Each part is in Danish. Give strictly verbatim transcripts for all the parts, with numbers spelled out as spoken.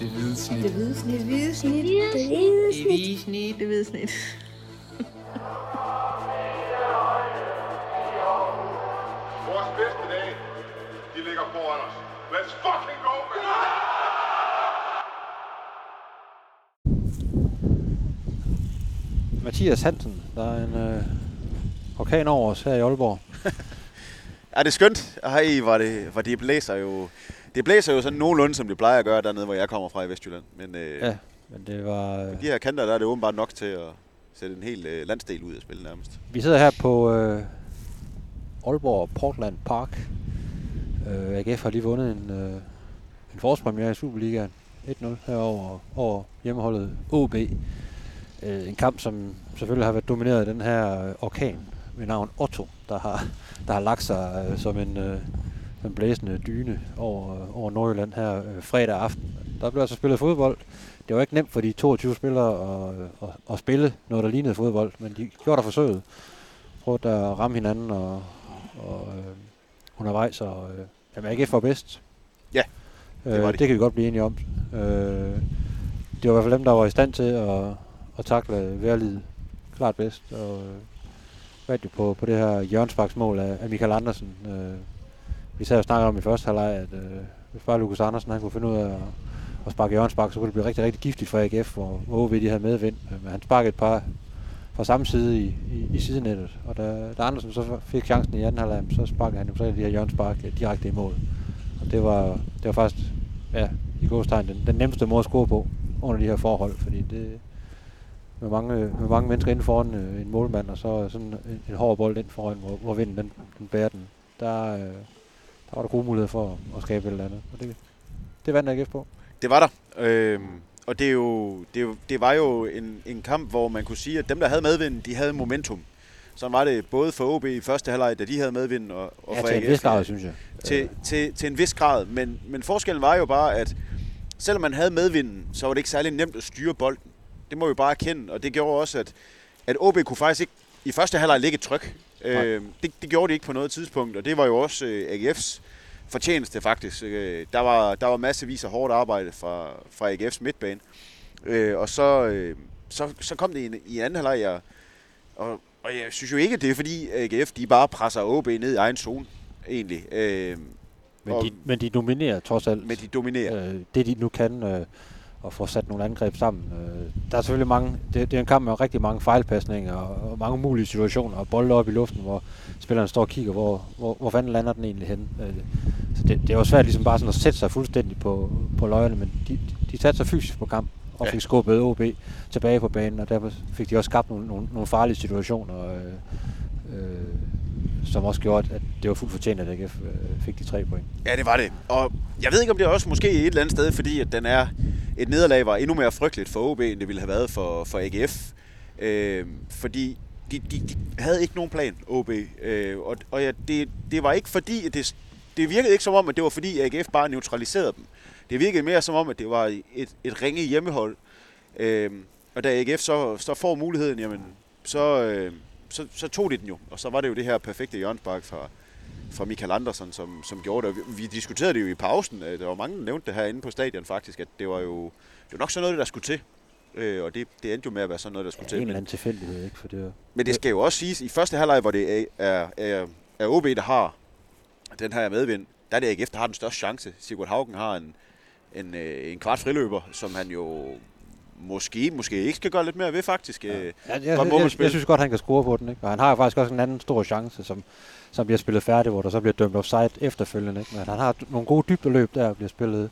Det hvide snit. Det hvide snit. Det hvide snit. Det hvide snit. Det hvide snit. Vores bedste dage, de ligger foran os. Let's fucking go, man! Mathias Hansen, der er en øh, orkan over os her i Aalborg. Ja, det er skønt. Hej, var det, var det blæser jo. Det blæser jo sådan nogenlunde, som det plejer at gøre dernede, hvor jeg kommer fra i Vestjylland. Men, øh, ja, men det var... Øh, de her kanter, der er det åbenbart nok til at sætte en hel øh, landsdel ud af spil nærmest. Vi sidder her på øh, Aalborg Portland Park. Øh, A G F har lige vundet en, øh, en forårspremiere i Superligaen. et nul herover over hjemmeholdet AaB. En kamp, som selvfølgelig har været domineret af den her orkan med navn Otto, der har, der har lagt sig øh, som en, øh, en blæsende dyne over, øh, over Nordjylland her øh, fredag aften. Der blev altså spillet fodbold. Det var ikke nemt for de toogtyve spillere at, at, at spille noget, der lignede fodbold, men de gjorde der forsøget. Prøvede der at ramme hinanden og, og, øh, undervejs, og øh, jamen, A G F var bedst. Ja, det var øh, det. Det kan vi godt blive enige om. Øh, det var i hvert fald dem, der var i stand til at og takle vejrliget klart bedst, og øh, vandt jo på, på det her hjørnesparksmål af, af Michael Andersen. Øh, vi sad og snakkede om i første halvleg, at øh, hvis bare Lukas Andersen han kunne finde ud af at, at sparke hjørnespark, så kunne det blive rigtig, rigtig giftigt for A G F, hvor O B de havde medvind. Øh, men han sparkede et par fra samme side i, i, i sidenettet, og da, da Andersen så fik chancen i anden halvleg, så sparkede han jo så de her hjørnespark øh, direkte i mål. Og det var, det var faktisk, ja, i gåstegn den, den nemmeste måde at score på under de her forhold, fordi det Med mange, med mange mennesker inden foran øh, en målmand, og så sådan en, en hård bold ind foran, hvor, hvor vinden den, den bærer den. Der, øh, der var der gode muligheder for at, at skabe et eller andet, og det, det vandt A G F på. Det var der, øh, og det, er jo, det, er, det var jo en, en kamp, hvor man kunne sige, at dem, der havde medvind, de havde momentum. Sådan var det både for O B i første halvleg, da de havde medvind, og, og ja, for A G F. Til en vis grad, synes jeg. Til, øh. til, til en vis grad, men, men forskellen var jo bare, at selvom man havde medvinden, så var det ikke særlig nemt at styre bolden. Det må vi bare erkende, og det gjorde også, at, at O B kunne faktisk ikke i første halvleg lægge et tryk. Øh, det, det gjorde de ikke på noget tidspunkt, og det var jo også øh, A G F's fortjeneste faktisk. Øh, der, var, der var massevis af hårdt arbejde fra, fra A G F's midtbane, øh, og så, øh, så, så kom det i, i anden halvleg, og, og, og jeg synes jo ikke, det er fordi A G F de bare presser O B ned i egen zone egentlig. Øh, men, de, men de dominerer trods alt. Men de dominerer. Øh, det de nu kan... Øh og få sat nogle angreb sammen. Der er selvfølgelig mange, det, det er en kamp med rigtig mange fejlpasninger og, og mange umulige situationer og bolde op i luften, hvor spillerne står og kigger, hvor, hvor, hvor fanden lander den egentlig henne. Så det, det er jo svært ligesom bare sådan at sætte sig fuldstændig på, på løjerne, men de, de satte sig fysisk på kamp og fik skubbet O B tilbage på banen, og derfor fik de også skabt nogle, nogle, nogle farlige situationer, øh, øh, som også gjorde, at det var fuldt fortjent, at A G F fik de tre point. Ja, det var det. Og jeg ved ikke, om det også måske et eller andet sted, fordi at den er et nederlag var endnu mere frygteligt for O B, end det ville have været for, for A G F. Øh, fordi de, de, de havde ikke nogen plan, O B. Øh, og og ja, det, det var ikke fordi, at det, det virkede ikke som om, at det var fordi A G F bare neutraliserede dem. Det virkede mere som om, at det var et, et ringe hjemmehold. Øh, og da A G F så, så får muligheden, jamen, så... Øh, Så, så tog de den jo, og så var det jo det her perfekte hjørnespark fra, fra Michael Andersen, som, som gjorde det. Vi diskuterede det jo i pausen, der var mange, der nævnte det herinde på stadion faktisk, at det var jo det var nok sådan noget, der skulle til. Øh, og det, det endte jo med at være sådan noget, der skulle ja, til. En eller anden tilfældighed, ikke? For det var... Men det skal jo også siges, i første halvleg, hvor det er, er, er O B, der har den her medvind, der er det A G F, der har den største chance. Sigurd Haugen har en, en, en kvart friløber, som han jo... Måske, måske ikke skal gøre lidt mere ved, faktisk. Ja. Øh, ja, jeg, jeg, jeg synes godt, han kan score på den, ikke? Og han har faktisk også en anden stor chance, som, som bliver spillet færdig, hvor der så bliver dømt offside efterfølgende, ikke? Men han har nogle gode dybdeløb der, bliver spillet,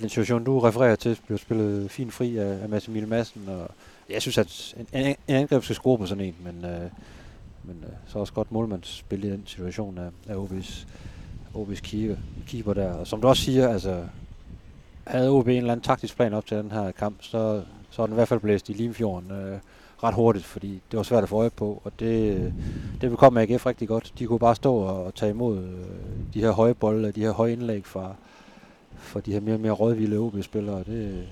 den situation, du refererer til, bliver spillet fint fri af, af Mads Emil Madsen, og jeg synes, at en, en, en angreb skal score på sådan en, men, øh, men øh, så også godt målmandsspil i den situation af, af O B's keeper, keeper der. Og som du også siger, altså... Havde O B en eller anden taktisk plan op til den her kamp, så, så er den i hvert fald blæst i Limfjorden øh, ret hurtigt, fordi det var svært at få øje på, og det, det kom A G F rigtig godt. De kunne bare stå og, og tage imod øh, de her høje bolde og de her høje indlæg fra, fra de her mere og mere rådvilde O B-spillere. Det,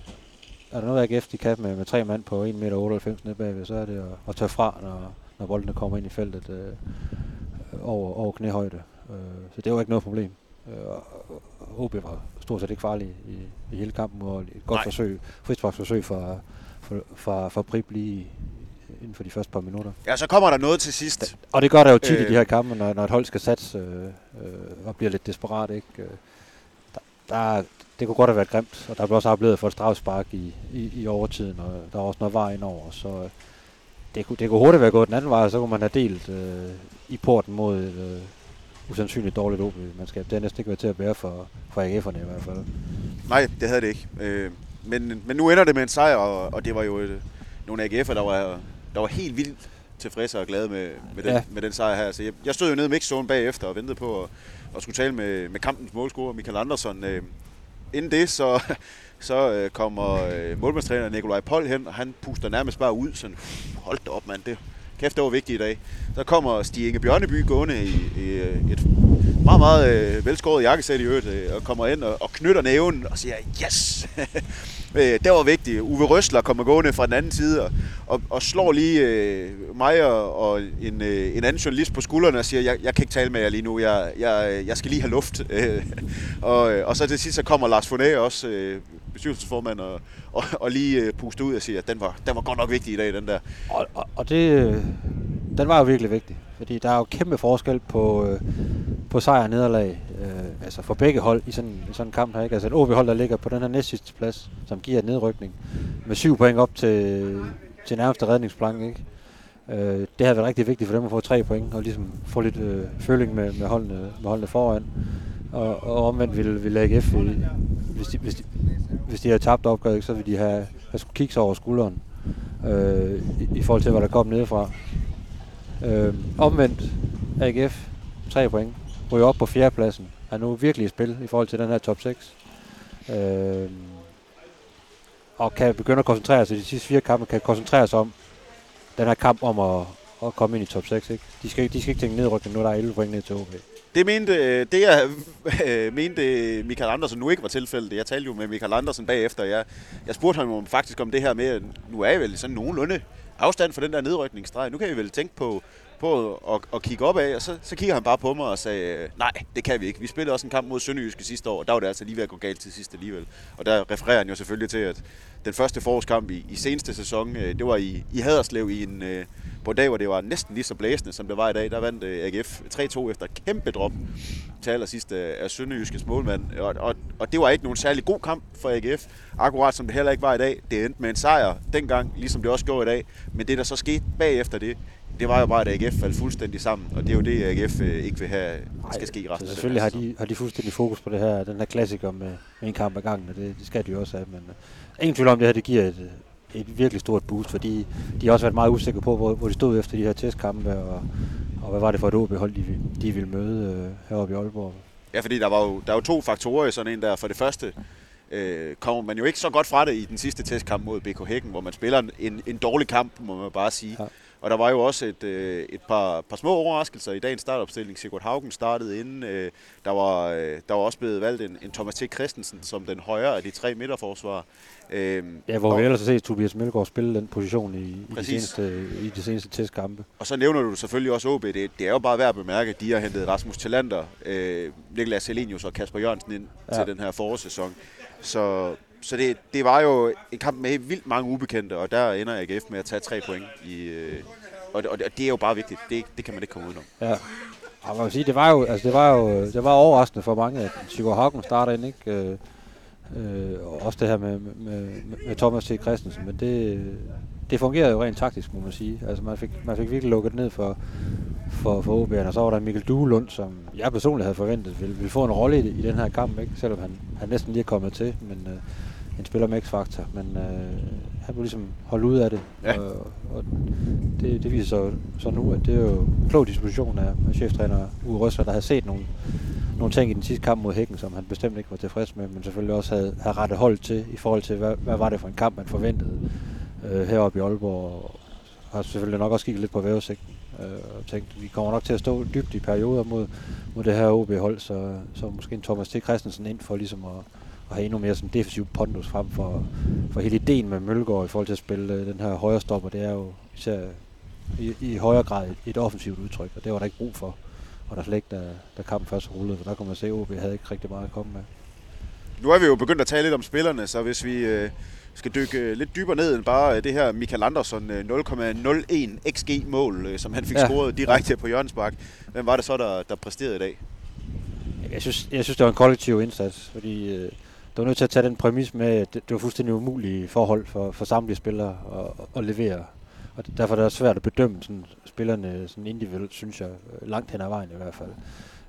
er der noget A G F, de kan med, med tre mand på en komma otteoghalvfems meter nede bagved, så er det at, at tage fra, når, når boldene kommer ind i feltet øh, over, over knæhøjde. Øh, så det var ikke noget problem. Øh, AaB var stort set ikke farlig i, i hele kampen, og et godt forsøg, frisparksforsøg fra fra fra Prip lige inden for de første par minutter. Ja, så kommer der noget til sidst. Da, og det gør der jo tit øh. i de her kampe, når, når et hold skal satse øh, øh, og bliver lidt desperat, ikke? Der, der, det kunne godt have været grimt, og der blev også oplevet for et strafspark i, i, i overtiden, og der var også noget var indover, så det kunne, det kunne hurtigt være gået den anden vej, og så kunne man have delt øh, i porten mod et øh, usandsynligt dårligt O B-mandskab. Det har næsten ikke været til at bære for, for A G F'erne i hvert fald. Nej, det havde det ikke. Øh, men, men nu ender det med en sejr, og, og det var jo et, nogle A G F'er, der var... Jeg var helt vildt tilfredse og glade med, med, den, ja. med den sejr her. Så jeg, jeg stod jo nede i mixzonen bagefter og ventede på at, at skulle tale med, med kampens målscorer, Michael Andersen. Øh, inden det, så, så øh, kommer øh, målmandstræner Nikolaj Pohl hen, og han puster nærmest bare ud. Sådan, hold da op, mand. Det, kæft, det var vigtigt i dag. Så kommer Stig Inge Bjørneby gående i, i et meget, meget øh, velskåret jakkesæt i øvrigt, øh, og kommer ind og, og knytter næven og siger, yes! Det var vigtigt. Uwe Rösler kommer gående fra den anden side og, og, og slår lige øh, mig og, og en, øh, en anden journalist på skuldrene og siger, jeg, jeg kan ikke tale med jer lige nu, jeg, jeg, jeg skal lige have luft. og, og så til sidst så kommer Lars Fonet også, øh, bestyrelsesformand, og, og, og lige øh, puster ud og siger, at den var, den var godt nok vigtig i dag, den der. Og, og, og det, den var jo virkelig vigtig, fordi der er jo kæmpe forskel på... Øh, på sejr og nederlag, øh, altså for begge hold i sådan, i sådan en kamp her, ikke? Altså et O B-hold, der ligger på den her næstsidste plads, som giver en nedrykning med syv point op til, til nærmeste redningsplanke, ikke? Øh, det har været rigtig vigtigt for dem at få tre point, og ligesom få lidt øh, føling med, med, holdene, med holdene foran. Og, og omvendt ville, ville A G F, hvis de, hvis de, hvis de havde tabt opgøret, ikke? Så ville de have, have skulle kigge sig over skulderen, øh, i, i forhold til, hvad der kom nedefra. Øh, omvendt A G F, tre point. Ryger op på fjerdepladsen, er nu virkelig i spil i forhold til den her top seks. Øh, og kan begynde at koncentrere sig, de sidste fire kampe kan koncentrere sig om den her kamp om at, at komme ind i top seks. Ikke? De, skal, de skal ikke tænke nedrykning, nu der er elleve point ned til O B. Det, mente, det jeg øh, mente Michael Andersen nu ikke var tilfældet. Jeg talte jo med Michael Andersen bagefter. Jeg, jeg spurgte ham faktisk om det her med, at nu er I vel sådan nogenlunde afstand for den der nedrykningsstreg. Nu kan I vel tænke på... på at, at kigge op af, og så, så kigger han bare på mig og sagde, nej, det kan vi ikke. Vi spillede også en kamp mod Sønderjyske sidste år, og der var det altså lige ved at gå galt til sidst alligevel. Og der refererer han jo selvfølgelig til, at den første forårskamp i, i seneste sæson, det var i, i Haderslev i en, på en dag, hvor det var næsten lige så blæsende, som det var i dag. Der vandt A G F tre to efter kæmpe drop til allersidst af Sønderjyskes målmand. Og, og, og det var ikke nogen særlig god kamp for A G F, akkurat som det heller ikke var i dag. Det endte med en sejr dengang, ligesom det også gjorde i dag. Men det, der så skete bagefter det, det var jo bare, at A G F faldt fuldstændig sammen, og det er jo det, A G F ikke vil have, skal ske i resten. Selvfølgelig har de, har de fuldstændig fokus på det her, den her klassiker med, med en kamp ad gangen, og det, det skal de jo også have, men uh, ingen tvivl om det her, det giver et, et virkelig stort boost, fordi de har også været meget usikre på, hvor, hvor de stod efter de her testkampe, og, og hvad var det for et O B-hold, de, de ville møde uh, heroppe i Aalborg. Ja, fordi der var jo, der er jo to faktorer i sådan en der. For det første, Øh, kommer man jo ikke så godt fra det i den sidste testkamp mod B K Hækken, hvor man spiller en, en dårlig kamp, må man bare sige. Ja. Og der var jo også et, øh, et par, par små overraskelser i dagens startopstilling. Sigurd Haugen startede inden. Øh, der, var, øh, der var også blevet valgt en, en Thomas T. Christensen som den højre af de tre midterforsvarer. Øh, ja, hvor og, vi ellers har set Tobias Meldgaard spille den position i, i, de seneste, i de seneste testkampe. Og så nævner du selvfølgelig også O B. Det, det er jo bare værd at bemærke, at de har hentet Rasmus Thalander, øh, Niklas Helinius og Kasper Jørgensen ind ja. til den her forårssæson. Så, så det, det var jo en kamp med vildt mange ubekendte, og der ender A G F med at tage tre point. I, øh, og, og det er jo bare vigtigt. Det, det kan man ikke komme udenom. Ja, og man vil sige, det var jo, altså det var jo, det var overraskende for mange, at Sigurd Haugen starter ind, ikke? Øh, og også det her med, med, med Thomas T. Christensen, men det, det fungerede jo rent taktisk, må man sige. Altså man fik, man fik virkelig lukket ned for, for, for O B'erne, og så var der Mikkel Duelund, som jeg personligt havde forventet ville, ville få en rolle i, i den her kamp, ikke? Selvom han, han næsten lige er kommet til, men øh, en spiller med X-faktor, men øh, han blev ligesom holdt ud af det, ja. og, og det, det viser sig så nu, at det er jo en klog disposition af cheftræner Uwe Rösler, der havde set nogle, nogle ting i den sidste kamp mod Hækken, som han bestemt ikke var tilfreds med, men selvfølgelig også havde, havde rettet hold til, i forhold til, hvad, hvad var det for en kamp, man forventede øh, heroppe i Aalborg, har selvfølgelig nok også kigget lidt på vævesigten og tænkte, vi kommer nok til at stå dybt i perioder mod, mod det her O B-hold, så, så måske en Thomas T. Christensen ind for ligesom at, at have endnu mere sådan defensiv pondus frem for, for hele ideen med Mølgaard i forhold til at spille den her højre stopper. Det er jo især i, i højere grad et offensivt udtryk, og det var der ikke brug for. Og der slet ikke, da, da kampen først rullede, for der kunne man se, at O B havde ikke rigtig meget at komme med. Nu er vi jo begyndt at tale lidt om spillerne, så hvis vi øh, skal dykke lidt dybere ned end bare det her Mikael Andersen nul komma nul en X G-mål, som han fik ja. scoret direkte på hjørnespark. Hvem var det så, der, der præsterede i dag? Jeg synes, jeg synes, det var en kollektiv indsats, fordi øh, der var nødt til at tage den præmis med, at det var fuldstændig umulige forhold for, for samtlige spillere at, at levere. Og derfor er det svært at bedømme sådan, spillerne sådan individuelt, synes jeg, langt hen ad vejen i hvert fald.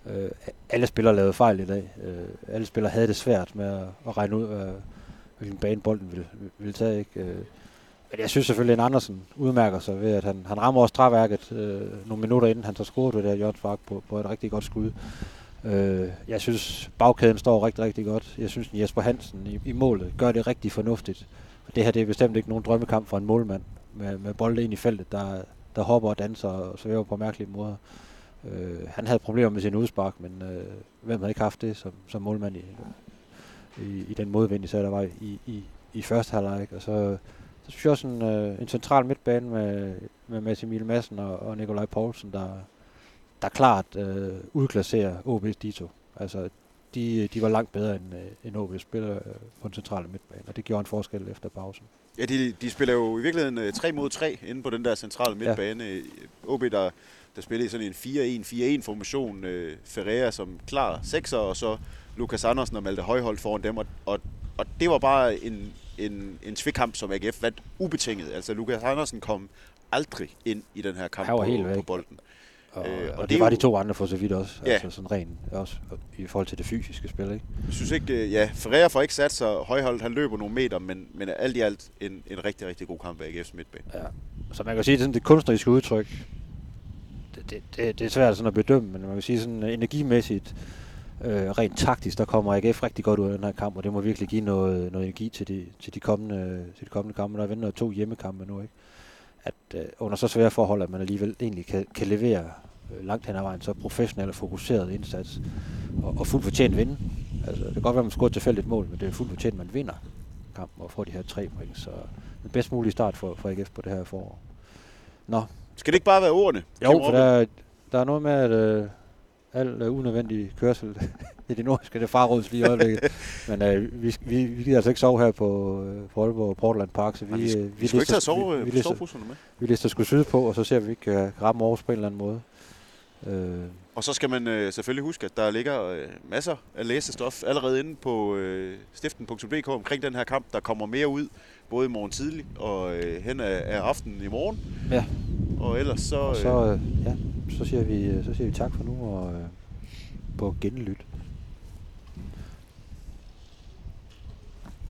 Øh, alle spillere lavede fejl i dag. Øh, alle spillere havde det svært med at, at regne ud, hvad, hvilken bane bolden ville, ville tage. Ikke? Øh, men jeg synes selvfølgelig, at Andersen udmærker sig ved, at han, han rammer også træværket øh, nogle minutter inden han så scorede det der hjørnespark på, på et rigtig godt skud. Øh, jeg synes, bagkæden står rigtig, rigtig godt. Jeg synes, at Jesper Hansen i, i målet gør det rigtig fornuftigt. Og det her det er bestemt ikke nogen drømmekamp for en målmand med, med bolden ind i feltet, der, der hopper og danser og serverer på mærkelige måder. Øh, han havde problemer med sin udspark, men øh, hvem havde ikke haft det som, som målmand i, i, i den modvind, især der var i, i, i første halvleg. Og så, så synes jeg også en, øh, en central midtbane med, med Mads Emil Madsen og, og Nikolaj Poulsen, der, der klart øh, udklasserer AaB's Dito. Altså, de, de var langt bedre end, end AaB's spiller øh, på den centrale midtbane, og det gjorde en forskel efter pausen. Ja, de, de spiller jo i virkeligheden tre mod tre inde på den der centrale midtbane. Ja. AaB, der... der spillede i sådan en fire en fire en formation, øh, Ferreira som klar sekser, og så Lukas Andersen og Malte Højholt foran dem, og, og, og det var bare en, en, en tvekamp, som A G F vandt ubetinget. Altså Lukas Andersen kom aldrig ind i den her kamp på, på bolden. Og, øh, og, og det, det var jo, de to andre for så vidt også, ja. Altså sådan rent også i forhold til det fysiske spil, ikke? Jeg synes ikke, ja, Ferreira får ikke sat sig, Højholt han løber nogle meter, men, men alt i alt en, en rigtig, rigtig god kamp af A G F's midtbane. Ja. Så man kan sige, det er sådan det kunstneriske udtryk. Det, det, det er svært sådan at bedømme, men man kan sige sådan energimæssigt, øh, rent taktisk, der kommer A G F rigtig godt ud af den her kamp, og det må virkelig give noget, noget energi til de, til de kommende, til de kommende kampe. Der er vendt to hjemmekampe nu, ikke? At øh, under så svære forhold, at man alligevel egentlig kan, kan levere øh, langt hen ad vejen så professionel og fokuseret indsats, og, og fuldt fortjent vinde. Altså, det kan godt være, at man scorer tilfældigt mål, men det er fuldt fortjent, man vinder kampen og får de her tre point, så den bedst mulige start for, for A G F på det her forår. Nå. Skal det ikke bare være ordene? Jo, for der, der er noget med, at øh, al øh, unødvendig kørsel i det nordiske, det frarådes lige i øjeblikket. Men øh, vi, vi, vi gider altså ikke sove her på, øh, på Aalborg Portland Park, så vi, vi, skal, vi, vi skal lister, ikke sove, vi, vi, lister, med. vi lister sgu syd på, og så ser vi, vi kan ramme Aarhus på en eller anden måde. Øh. Og så skal man øh, selvfølgelig huske, at der ligger øh, masser af læsestof allerede inde på øh, stiften punktum d k omkring den her kamp. Der kommer mere ud, både i morgen tidlig og øh, hen af, af aftenen i morgen. Ja. Og ellers så... Og så, øh, ja, så, siger vi, så siger vi tak for nu, og øh, på genlyt.